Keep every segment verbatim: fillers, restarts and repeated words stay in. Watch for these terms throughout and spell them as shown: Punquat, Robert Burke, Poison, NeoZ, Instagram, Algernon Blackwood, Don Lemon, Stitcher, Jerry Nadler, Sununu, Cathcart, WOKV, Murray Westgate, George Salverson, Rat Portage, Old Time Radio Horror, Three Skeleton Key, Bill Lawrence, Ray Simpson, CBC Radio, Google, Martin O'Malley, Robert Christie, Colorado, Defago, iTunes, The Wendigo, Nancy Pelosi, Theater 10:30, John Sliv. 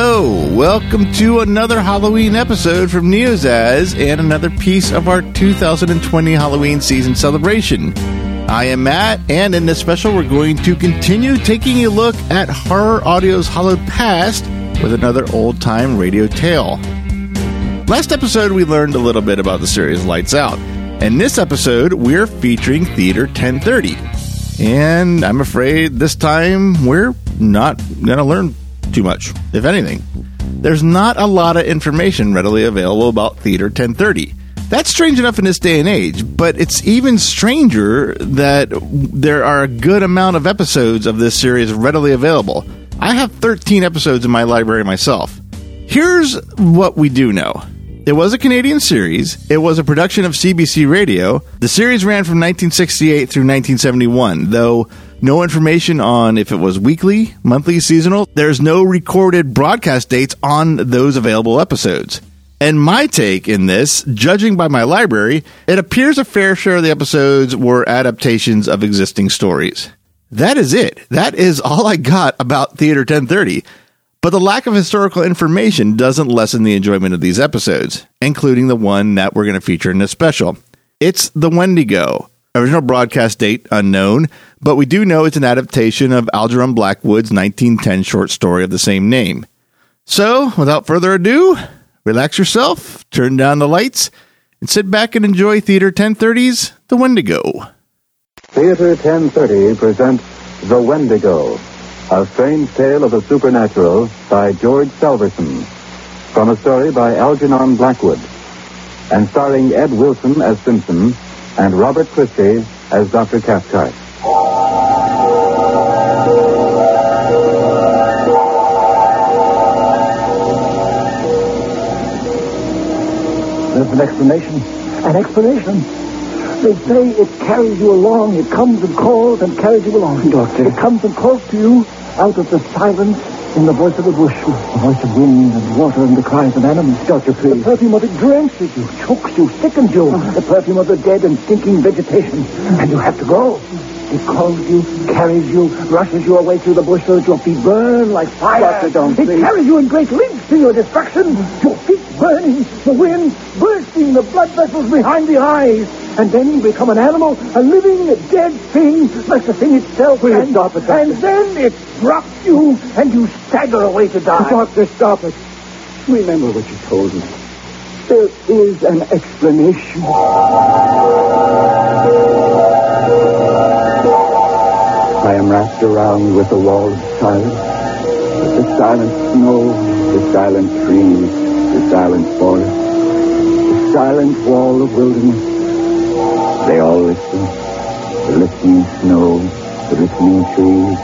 Hello, welcome to another Halloween episode from NeoZ and another piece of our two thousand twenty Halloween season celebration. I am Matt, and in this special we're going to continue taking a look at horror audio's hallowed past with another old-time radio tale. Last episode we learned a little bit about the series Lights Out, and this episode we're featuring Theater ten thirty. And I'm afraid this time we're not going to learn too much, if anything. There's not a lot of information readily available about Theater ten thirty. That's strange enough in this day and age, but it's even stranger that there are a good amount of episodes of this series readily available. I have thirteen episodes in my library myself. Here's what we do know. It was a Canadian series. It was a production of C B C Radio. The series ran from nineteen sixty-eight through nineteen seventy-one, though no information on if it was weekly, monthly, seasonal. There's no recorded broadcast dates on those available episodes. And my take in this, judging by my library, it appears a fair share of the episodes were adaptations of existing stories. That is it. That is all I got about Theater ten thirty. But the lack of historical information doesn't lessen the enjoyment of these episodes, including the one that we're going to feature in this special. It's The Wendigo. Original broadcast date unknown, but we do know it's an adaptation of Algernon Blackwood's nineteen ten short story of the same name. So, without further ado, relax yourself, turn down the lights, and sit back and enjoy Theater ten thirty's The Wendigo. Theater ten thirty presents The Wendigo, a strange tale of the supernatural by George Salverson, from a story by Algernon Blackwood, and starring Ed Wilson as Simpson and Robert Christie as Doctor Cathcart. There's an explanation. An explanation? They say it carries you along. It comes and calls and carries you along, Doctor. It comes and calls to you out of the silence in the voice of the bush. The voice of wind and water and the cries of animals. Doctor, please. The perfume of it drenches you, chokes you, sickens you. Uh-huh. The perfume of the dead and stinking vegetation. Uh-huh. And you have to go. It calls you, carries you, rushes you away through the bush so that your feet burn like fire. Doctor, don't, please. It carries you in great leaps to your destruction. Your feet burning, the wind bursting, the blood vessels behind the eyes. And then you become an animal, a living, a dead thing, like the thing itself. Will and, you stop it, Doctor? And then it drops you, and you stagger away to die. Doctor, stop it. Remember what you told me. There is an explanation. I am wrapped around with the wall of silence, with the silent snow, the silent trees, the silent forest, the silent wall of wilderness. They all listen, the listening snow, the listening trees.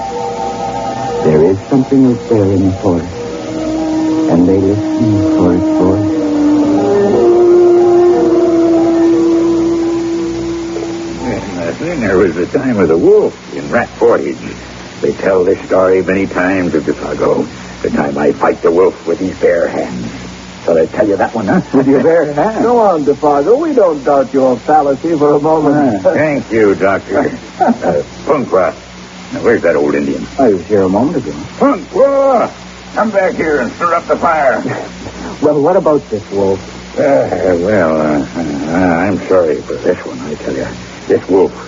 There is something else there in the forest, and they listen for its voice. Then there was the time of the wolf in Rat Portage. They tell this story many times of Defago, the time I fight the wolf with his bare hands. Shall I tell you that one, huh? With your bare hands. Go on, Defago. We don't doubt your fallacy for a moment. Ah, thank you, Doctor. uh, Punquat. Now, where's that old Indian? I was here a moment ago. Punquat! Come back here and stir up the fire. Well, what about this wolf? Uh, well, uh, uh, I'm sorry for this one, I tell you. This wolf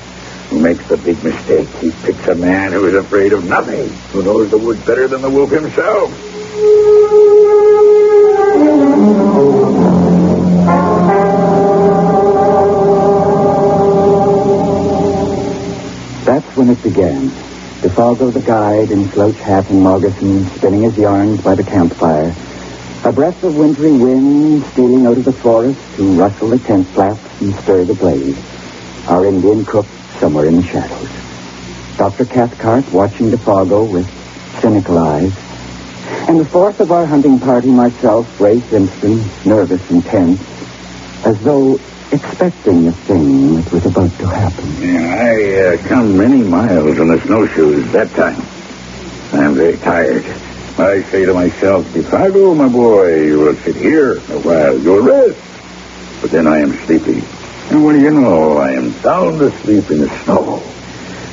who makes the big mistake. He picks a man who is afraid of nothing, who knows the woods better than the wolf himself. That's when it began. Defago the guide in slouch hat and moccasin, spinning his yarns by the campfire. A breath of wintry wind stealing out of the forest to rustle the tent flaps and stir the blaze. Our Indian cook somewhere in the shadows. Doctor Cathcart watching Defago with cynical eyes. And the fourth of our hunting party, myself, Ray Simpson, nervous and tense, as though expecting the thing that was about to happen. Yeah, I uh, come many miles on the snowshoes that time. I'm very tired. I say to myself, Defago, my boy, you will sit here a while, you'll rest. But then I am sleepy. And what do you know? I am sound asleep in the snow.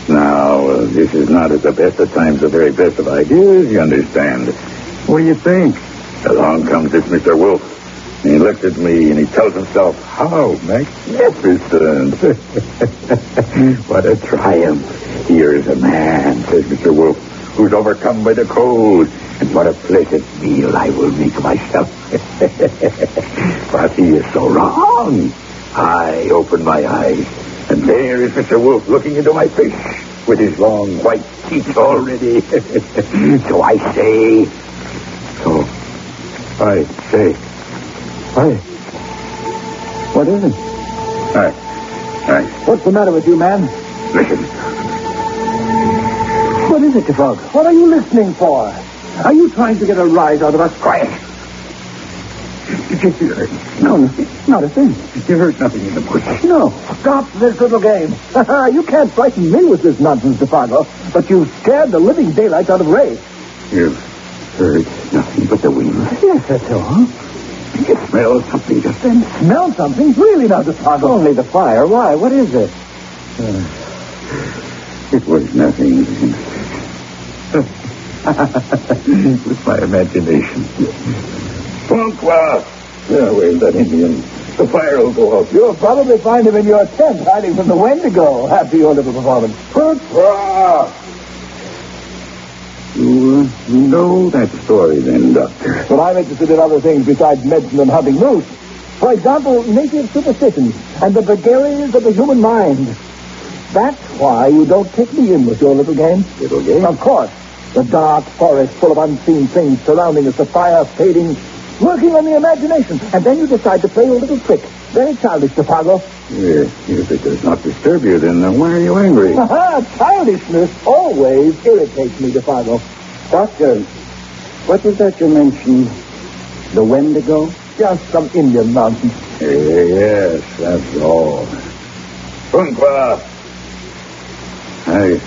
Now, uh, this is not at the best of times the very best of ideas, you understand. What do you think? Along comes this Mister Wolf. He looks at me and he tells himself, how magnificent. What a triumph. Here is a man, says Mister Wolf, who's overcome by the cold. And what a pleasant meal I will make myself. But he is so wrong. I open my eyes, and there is Mister Wolf looking into my face with his long white teeth already. So I say, so I say, I, what is it? I, I. What's the matter with you, man? Listen. What is it, Defago? What are you listening for? Are you trying to get a rise out of us? Quiet. Did you hurt? No, no, not a thing. You heard nothing in the bush? No. Stop this little game. You can't frighten me with this nonsense, Defago, but you've scared the living daylights out of Ray. You've heard nothing but the wind? Yes, that's all. You smell something just then. Smell something? Really now, Defago. Only the fire. Why? What is it? Uh, it was nothing. It was my imagination. Punquat! There, where's that Indian? The fire will go out. You'll probably find him in your tent, hiding from the Wendigo after your little performance. Punquat! You know that story, then, Doctor. Well, I'm interested in other things besides medicine and hunting moose. For example, native superstitions and the vagaries of the human mind. That's why you don't take me in with your little game. Little game? Of course. The dark forest full of unseen things surrounding us, the fire fading, working on the imagination. And then you decide to play your little trick. Very childish, Defago. Yes, if it does not disturb you, then, then why are you angry? Ha Childishness always irritates me, Defago. Doctor, what was that you mentioned? The Wendigo? Just some Indian nonsense. Yes, that's all. Punquat! I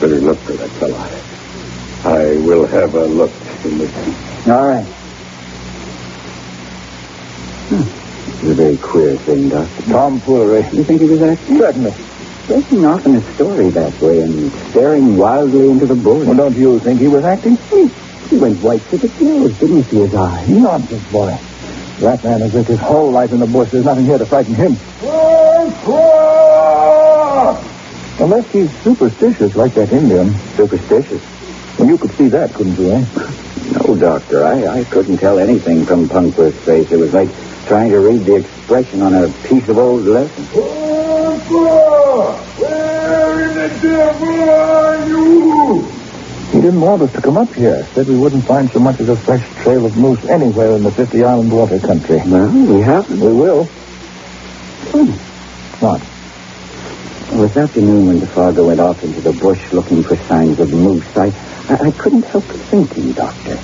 better look for that fellow. I will have a look in the tent. All right. It's a very queer thing, Doctor. Tomfoolery. You think he was acting? Certainly. Breaking off in a story that way and staring wildly into the bush. Well, don't you think he was acting? He, he went white to the gills, didn't he, see his eyes? Nonsense, boy. That man has lived his whole life in the bush. There's nothing here to frighten him. Unless he's superstitious like that Indian. Superstitious? Well, you could see that, couldn't you, eh? No, Doctor. I, I couldn't tell anything from Punquat's face. It was like trying to read the expression on a piece of old lesson. Where in the devil are you? He didn't want us to come up here. Said we wouldn't find so much as a fresh trail of moose anywhere in the fifty Island Water country. Well, we haven't. We will. Hmm. What? Well, this afternoon when Defago went off into the bush looking for signs of moose, I, I, I couldn't help thinking, Doctor,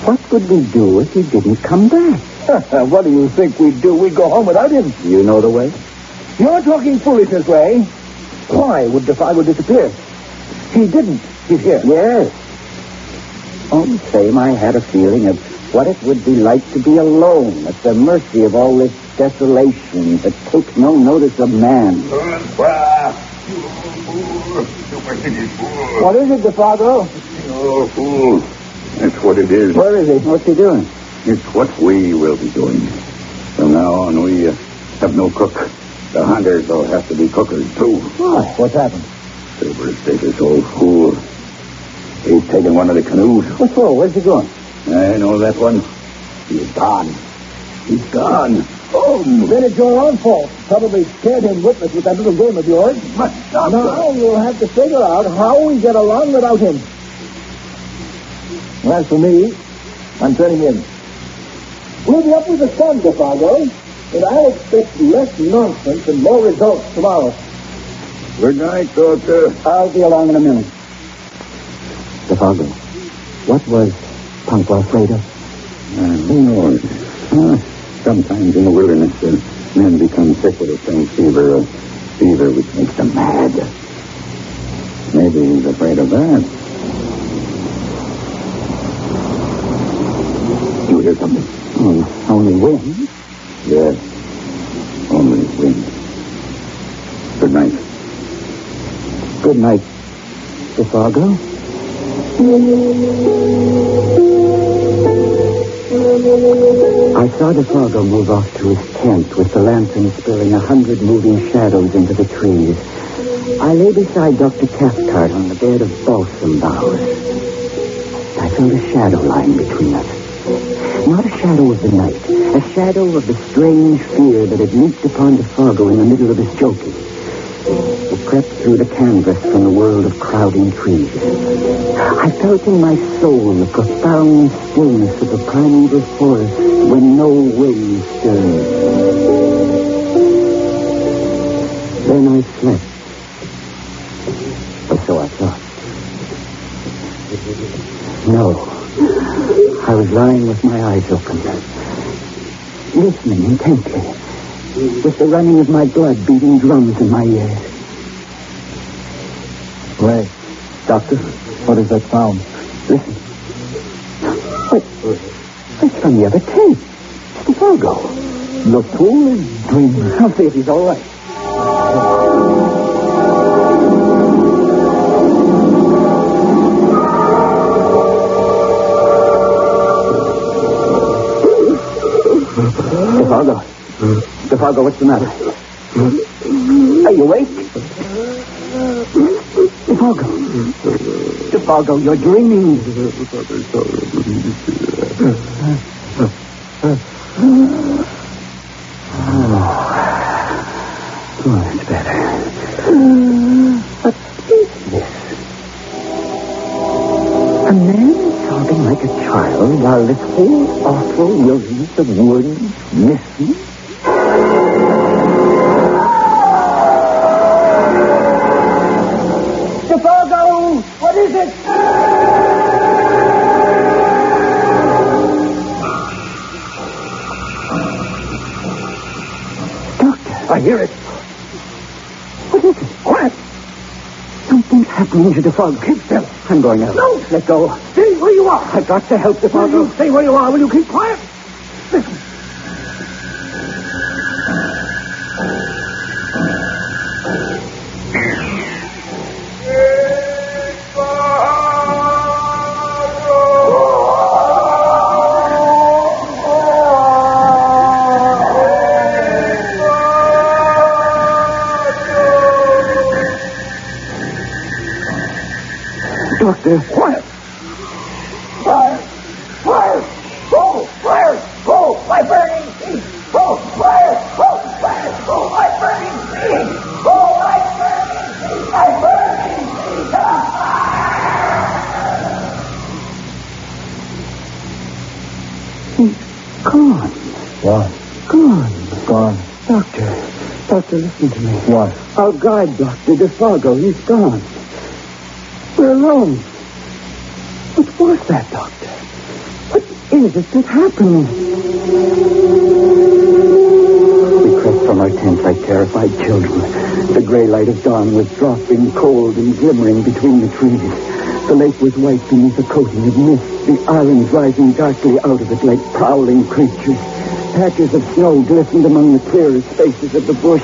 what would we do if he didn't come back? What do you think we'd do? We'd go home without him. You know the way? You're talking foolishness, Ray. Why would Defago disappear? He didn't. He's here. Yes. All the same, I had a feeling of what it would be like to be alone, at the mercy of all this desolation that takes no notice of man. What is it, Defago? Oh, fool. That's what it is. Where is he? What's he doing? It's what we will be doing. From now on, we uh, have no cook. The hunters will have to be cookers, too. Why? What's happened? Superstitious old fool. He's taken one of the canoes. What for? Where's he going? I know that one. He's gone. He's gone. Oh, then it's your own fault. Probably scared him witless with that little game of yours. But, Doctor... Now you'll have to figure out how we get along without him. Well, as for me, I'm turning in. We'll be up with the sun, Defago, and I'll expect less nonsense and more results tomorrow. Good night, Doctor. I'll be along in a minute. Defago, what was Punquat afraid of? Who knows? Uh, sometimes in the wilderness, uh, men become sick with a strange fever, a fever which makes them mad. Maybe he's afraid of that. You hear something? Oh, only wind? Yes, only wind. Good night. Good night, Defago. I saw Defago move off to his tent with the lantern spilling a hundred moving shadows into the trees. I lay beside Doctor Cathcart on the bed of balsam boughs. I felt a shadow lying between us. Not a shadow of the night, a shadow of the strange fear that had leaped upon Defago in the middle of his joking. It crept through the canvas from the world of crowding trees. I felt in my soul the profound stillness of the primeval forest when no wind stirred. Then I slept. Or so I thought. No. I was lying with my eyes open, listening intently, with the running of my blood beating drums in my ears. Wait, Doctor, what is that sound? Listen. What? It's from the other tent. It's Defago. The fool is dreaming. I'll see if he's all right. Defago. Defago, what's the matter? Are you awake? Defago. Defago, you're dreaming. Oh, that's better. What is this? A man sobbing like a child while this whole awful wilderness of woods, misty, hear it. What is it? What? Something's happening to Defago. Keep still. I'm going out. No! Let go. Stay where you are. I've got to help Defago. Will you stay where you are? Will you keep quiet? Listen. Doctor. Quiet. Fire. Fire. Go. Fire. Go. My burning feet. Go. Fire. Go. Fire. Go. My burning feet. Go. My burning feet. My burning feet. Ah. He's gone. Gone. Gone. Gone. Doctor. Doctor, listen to me. What? Our guide, Doctor Defago. He's gone. We're alone. What was that, Doctor? What is it that happened? We crept from our tent like terrified children. The gray light of dawn was dropping cold and glimmering between the trees. The lake was white beneath a coating of mist, the islands rising darkly out of it like prowling creatures. Patches of snow glistened among the clearer spaces of the bush.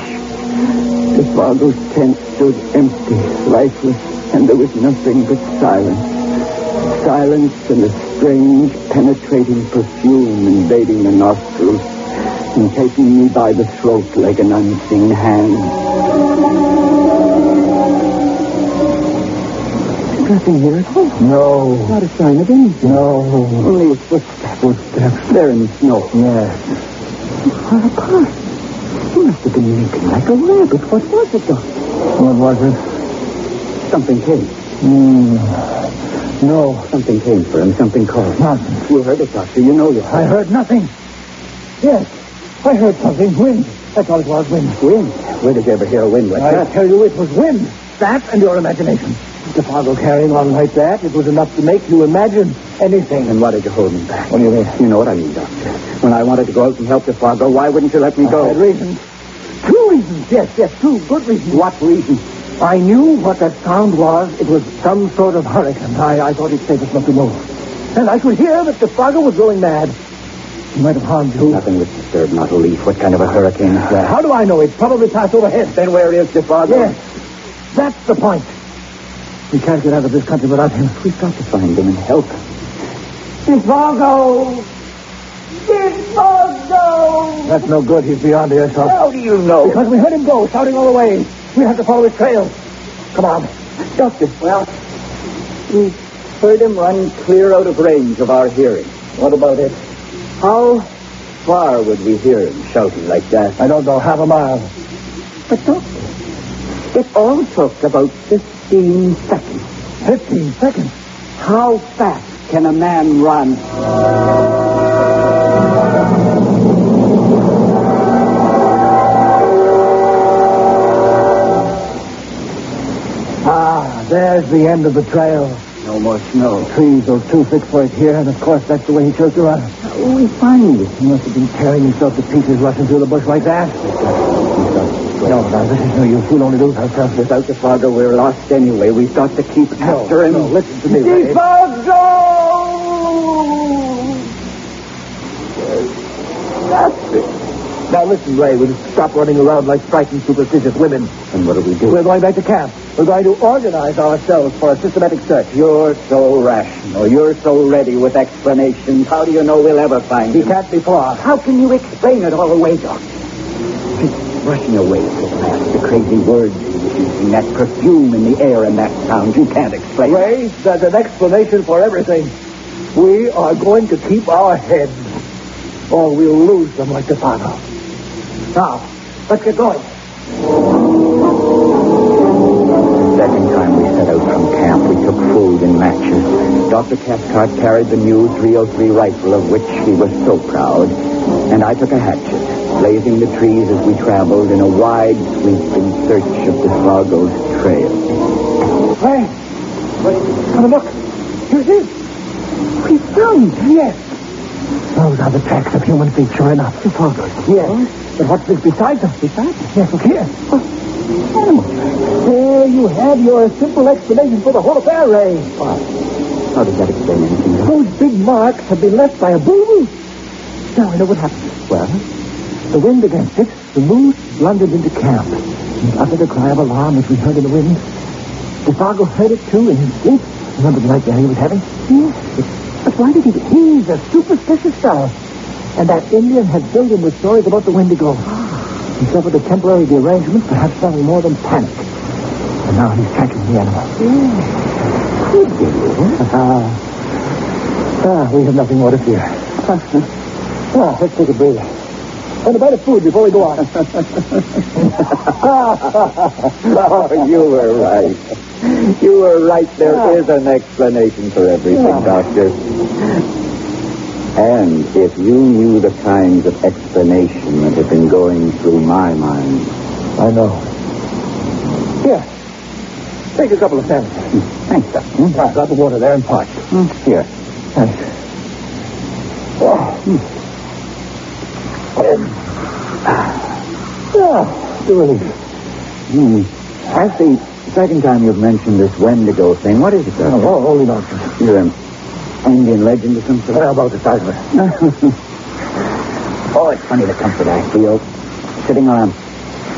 Defago's tent stood empty, lifeless, and there was nothing but silence. Silence and a strange, penetrating perfume invading the nostrils and taking me by the throat like an unseen hand. There's nothing here at all. No. Not a sign of anything. No. Only a footstep. Footsteps. There in the snow. Yes. It's far apart. You must have been leaping like a rabbit. What was it, Doctor? What was it? Something came. Mm. No. Something came for him. Something called. Nonsense. You heard it, Doctor. You know you heard. I heard nothing. Yes. I heard something. Wind. That's all it was. Wind. Wind? Where did you ever hear a wind like I that? I tell you, it was wind. That and your imagination. Defago carrying on like that, it was enough to make you imagine anything. And why did you hold me back? What do you mean? You know what I mean, Doctor. When I wanted to go out and help Defago, why wouldn't you let me go? I had reasons. Two reasons. Yes, yes. Two good reasons. What reasons? I knew what that sound was. It was some sort of hurricane. I, I thought it safest not to move. And I could hear that Defago was going mad. He might have harmed you. Nothing would disturb not a leaf. What kind of a hurricane is that? How do I know? It probably passed overhead. Then where is Defago? Yes. That's the point. We can't get out of this country without him. We've got to find him and help him. Defago! Defago! That's no good. He's beyond earshot. How do you know? Because we heard him go, shouting all the way. We have to follow his trail. Come on. Doctor. Well, we heard him run clear out of range of our hearing. What about it? How far would we hear him shouting like that? I don't know. Half a mile. But, Doctor, it all took about fifteen seconds. Fifteen seconds? How fast can a man run? Ah, there's the end of the trail. No more snow. The trees are too thick for it here, and of course that's the way he chose to run. How will we find it? He must have been tearing himself to pieces rushing through the bush like that. No, no, this is no use. We'll only lose ourselves. Without the father, we're lost anyway. We've got to keep no, after him. No, listen to me, Ray. Nothing. Now listen, Ray. We'll stop running around like frightened, superstitious women. And what do we do? We're going back to camp. We're going to organize ourselves for a systematic search. You're so rational. You're so ready with explanations. How do you know we'll ever find him? He can't be far. How can you explain it all away, Doctor? Rushing away so fast, the crazy words he was using, that perfume in the air and that sound, you can't explain. Ray, there's an explanation for everything. We are going to keep our heads, or we'll lose them like the father. Now, let's get going. The second time we set out from camp, we took food and matches. Doctor Cathcart carried the new three oh three rifle, of which he was so proud, and I took a hatchet, blazing the trees as we traveled in a wide sweep in search of the Fargo's trail. Hey, wait, have a look. Here it is. We found it. Yes. Those are the tracks of human feet, sure enough. The Fargo's. Yes. Oh. But what's this beside them? Beside them? Yes, look here. Oh, animal tracks. There you have your simple explanation for the whole affair, Ray. What? How does that explain anything? Those big marks have been left by a bull. Now I know what happened. Well? The wind against it, the moose blundered into camp and uttered a cry of alarm which we heard in the wind. Defago heard it, too, in his sleep. Remember the nightmare he was having? Yes. But why did he... He's a superstitious fellow. And that Indian had filled him with stories about the Wendigo. He suffered a temporary derangement, perhaps nothing more than panic. And now he's tracking the animal. Yes. Could be. Ah, uh, uh, we have nothing more to fear. Well, let's take a breather. And a bite of food before we go on. Oh, you were right. You were right. There yeah. is an explanation for everything, yeah. Doctor. And if you knew the kinds of explanation that have been going through my mind. I know. Here. Take a couple of samples. Thanks, sir. Mm-hmm. I've got the water there and parched. Mm-hmm. Here. Thanks. Oh. Mm. Yeah, do it. Hmm. That's the second time you've mentioned this Wendigo thing. What is it, Doctor? Oh, holy nonsense. You're an Indian legend or something? Well, about the size of it. Oh, it's funny the comfort I feel. Sitting on a,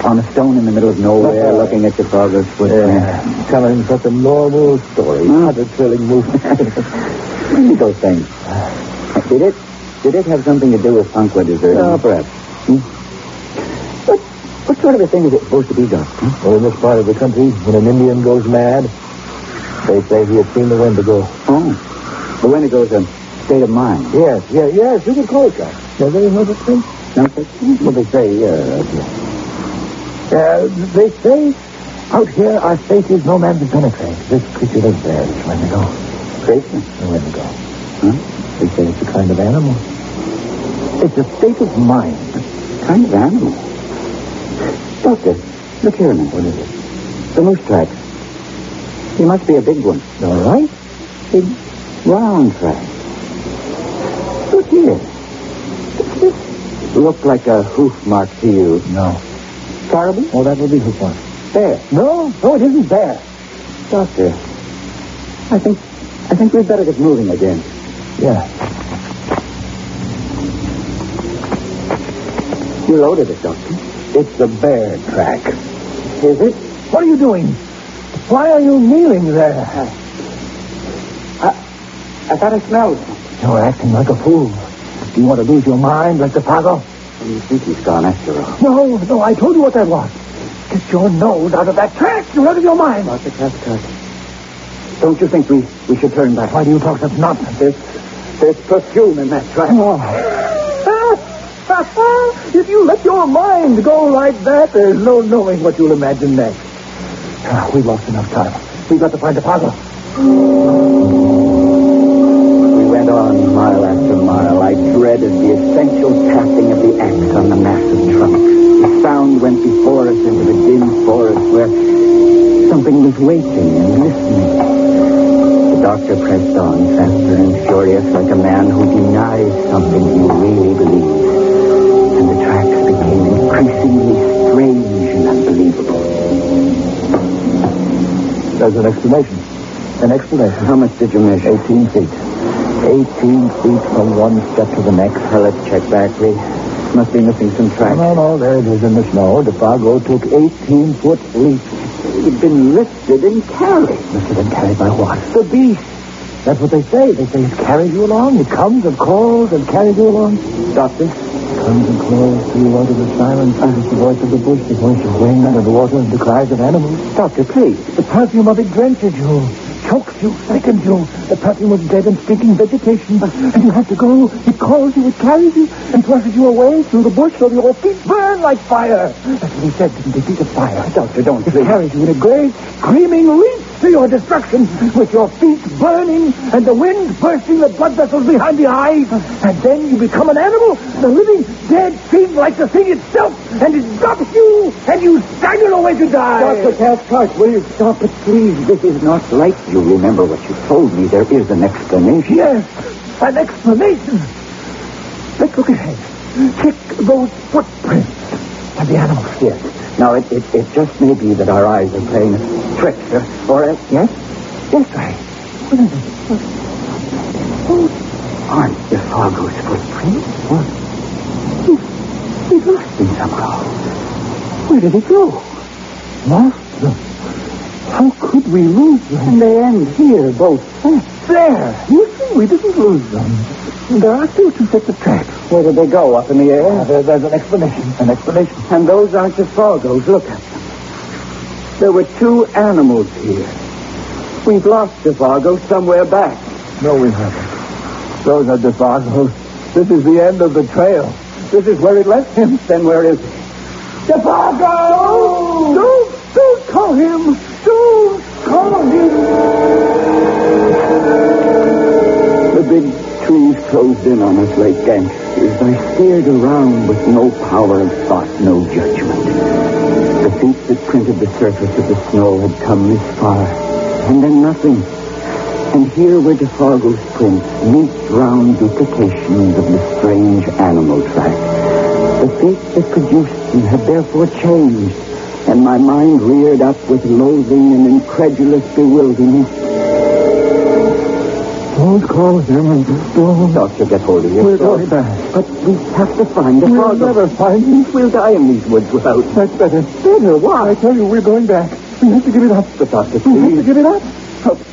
on a stone in the middle of nowhere, oh, looking at your father's footprint. Yeah. Telling such a normal story. Not a thrilling movie. Wendigo thing. Did it? Did it have something to do with Punquat deserting? Oh, perhaps. Hmm? What, what sort of a thing is it supposed to be, Doctor? Hmm? Well, in this part of the country, when an Indian goes mad, they say he has seen the Wendigo. Oh. The Wendigo's a state of mind. Yes, yes, yes. You can call it that. Have they heard it, sir? No, sir. Well, they say, uh... uh they say, out here, our state is no man to penetrate. This creature lives there, this Wendigo. Creature? The Wendigo. Huh? They say it's a kind of animal. It's a state of mind. Kind of animal. Doctor, look here a minute. What is it? The moose tracks. He must be a big one. All right. Big round track. Look here. Does this look like a hoof mark to you? No. Caribou? Oh, that would be hoof mark. Bear? No, no, it isn't bear. Doctor, I think, I think we'd better get moving again. Yeah. You loaded it, Doctor. It's the bear track. Is it? What are you doing? Why are you kneeling there? Uh, I, I thought I smelled. You're acting like a fool. Do you want to lose your mind like Defago? You think he's gone after all? No, no, I told you what that was. Get your nose out of that track. You're out of your mind. Doctor Cathcart, don't you think we, we should turn back? Why do you talk such nonsense? There's, there's perfume in that track. Oh. If you let your mind go like that, there's no knowing what you'll imagine next. Ah, we lost enough time. We've got to find Defago. On mile after mile, I dreaded the essential tapping of the axe on the massive trunk. The sound went before us into the dim forest where something was waiting and listening. The doctor pressed on, faster and furious, like a man who denies something he really believes. And the tracks became increasingly strange and unbelievable. There's an explanation. An explanation. How much did you measure? Eighteen feet. Eighteen feet from one step to the next. Now let's check back. We must be missing some tracks. No, no, there it is in the snow. Defago took eighteen-foot leaps. He'd been lifted and carried. Lifted and carried by what? The beast. That's what they say. They say it carries you along. It comes and calls and carries you along. Doctor? Comes and calls to you out of the silence. Uh, it's the voice of the bush, the voice of wind, and of the water, and the cries of animals. Doctor, please. The perfume of it drenches you. Chokes you, sickens you. The perfume was dead and stinking vegetation, but and you had to go. It calls you, it carries you, and thrushes you away through the bush so your feet burn like fire. That's what he said, didn't he? Feet of fire. Doctor, don't please. It carries you in a great, screaming leap to your destruction, with your feet burning and the wind bursting the blood vessels behind the eyes. And then you become an animal, the living dead thing like the thing itself, and it drops you, and you stagger away to die. Doctor Cathcart, will you stop it, please? This is not like you. You remember what you told me. There is an explanation. Yes, an explanation. Let's look ahead. Check those footprints of the animals. Yes. Now, it, it, it just may be that our eyes are playing a trick, sir. Or else, yes? Yes, I. What is it? Those aren't Defago's footprints. What? He's lost them somehow. Where did he go? Lost them. How could we lose them? And they end here, both. Oh, there. You see, we didn't lose them. There are still two sets of tracks. Where did they go? Up in the air? Uh, there, there's an explanation. An explanation. And those aren't Defago's. Look at them. There were two animals here. We've lost Defago somewhere back. No, we haven't. Those are Defago's. This is the end of the trail. This is where it left him. Then where is he? Defago! Don't, don't call him. Don't call him. The big trees closed in on us like gangsters. I stared around with no power of thought, no judgment. The feet that printed the surface of the snow had come this far, and then nothing. And here were Defago's prints, neat round duplications of the strange animal track. The fate that produced them had therefore changed. And my mind reared up with loathing and incredulous bewilderment. Don't call him. Don't. Doctor, get hold of your We're story. Going back. But we have to find him. We'll never find him. We'll die in these woods without. That's better. Better? Why? I tell you, we're going back. We have to give it up. But, Doctor, please. We have to give it up. Oh.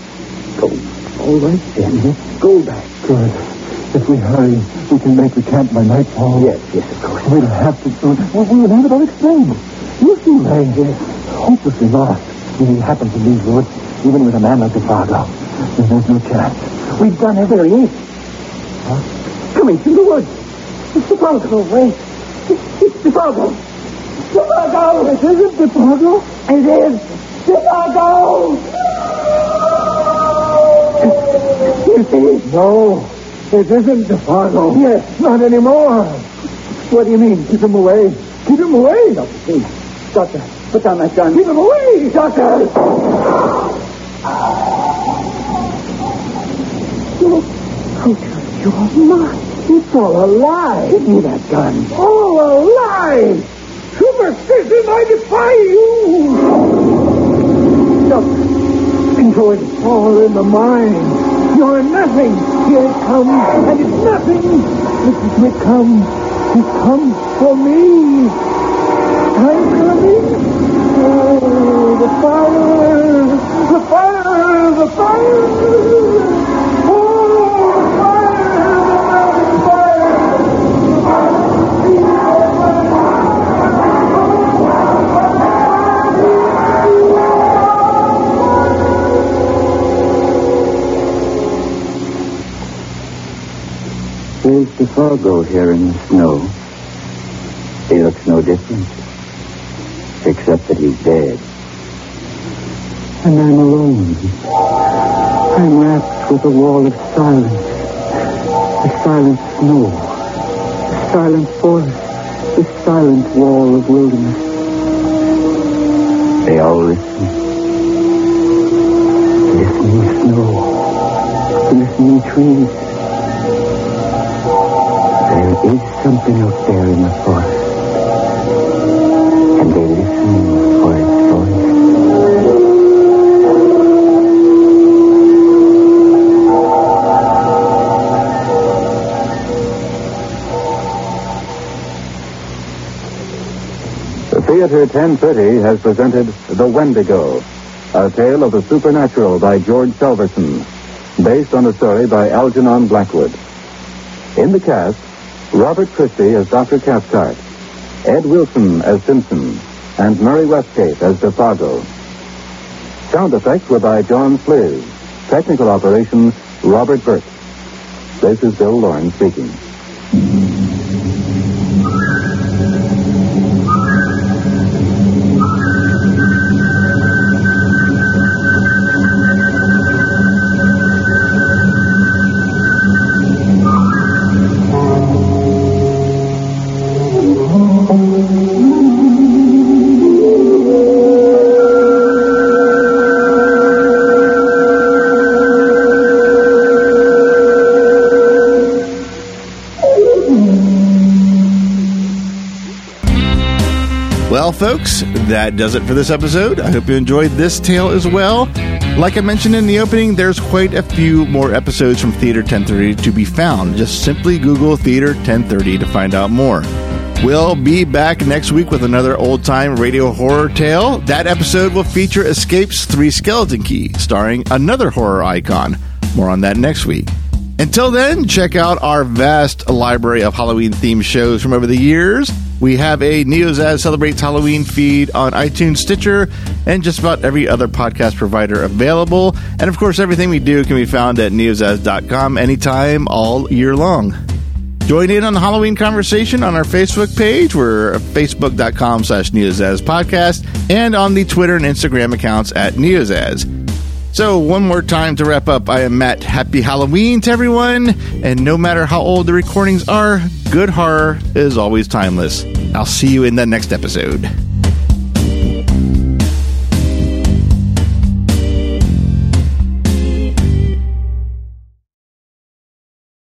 Oh. All right, then. Let's go back. Good. If we hurry, we can make the camp by nightfall. Yes, yes, of course. We'll have to do it. We'll have it all explained. You see, Ranger, hopelessly lost. When it happens in these woods, even with a man like Defago, there's no chance. We've done every inch. Huh? Coming through the woods. It's Defago. Oh, wait. It's, it's Defago. Defago! This isn't Defago. It is Defago! It is. No, it isn't Defago. Yes, not anymore. What do you mean? Keep him away. Keep him away. Doctor, please. Doctor, put down that gun. Keep him away, Doctor! Look, Hunter, you're not. It's all a lie. Give me that gun. All a lie! Superstition, I defy you! Doctor, control it all in the mind. You're nothing. Here it comes, and it's nothing. Listen to it come. It comes for me. I'm coming. Oh, the fire, the fire, the fire. Oh, the fire, the fire. Defago here in the snow. He looks no different, except that he's dead. And I'm alone. I'm wrapped with a wall of silence, a silent snow, a silent forest, a silent wall of wilderness. They all listen. Listening snow, listening trees. There is something up there in the forest, and they listen for it. Theater ten thirty has presented The Wendigo, a tale of the supernatural by George Salverson, based on a story by Algernon Blackwood. In the cast, Robert Christie as Doctor Cathcart, Ed Wilson as Simpson, and Murray Westgate as Defago. Sound effects were by John Sliv. Technical operations, Robert Burke. This is Bill Lawrence speaking. Well, folks, that does it for this episode. I hope you enjoyed this tale as well. Like I mentioned in the opening, there's quite a few more episodes from Theater ten thirty to be found. Just simply Google Theater ten thirty to find out more. We'll be back next week with another old-time radio horror tale. That episode will feature Escape's Three Skeleton Key, starring another horror icon. More on that next week. Until then, check out our vast library of Halloween-themed shows from over the years. We have a NeoZ Celebrates Halloween feed on iTunes, Stitcher, and just about every other podcast provider available. And, of course, everything we do can be found at neozaz dot com anytime, all year long. Join in on the Halloween conversation on our Facebook page. We're facebook.com slash NeoZaz podcast and on the Twitter and Instagram accounts at NeoZaz. So, one more time to wrap up, I am Matt. Happy Halloween to everyone, and no matter how old the recordings are, good horror is always timeless. I'll see you in the next episode.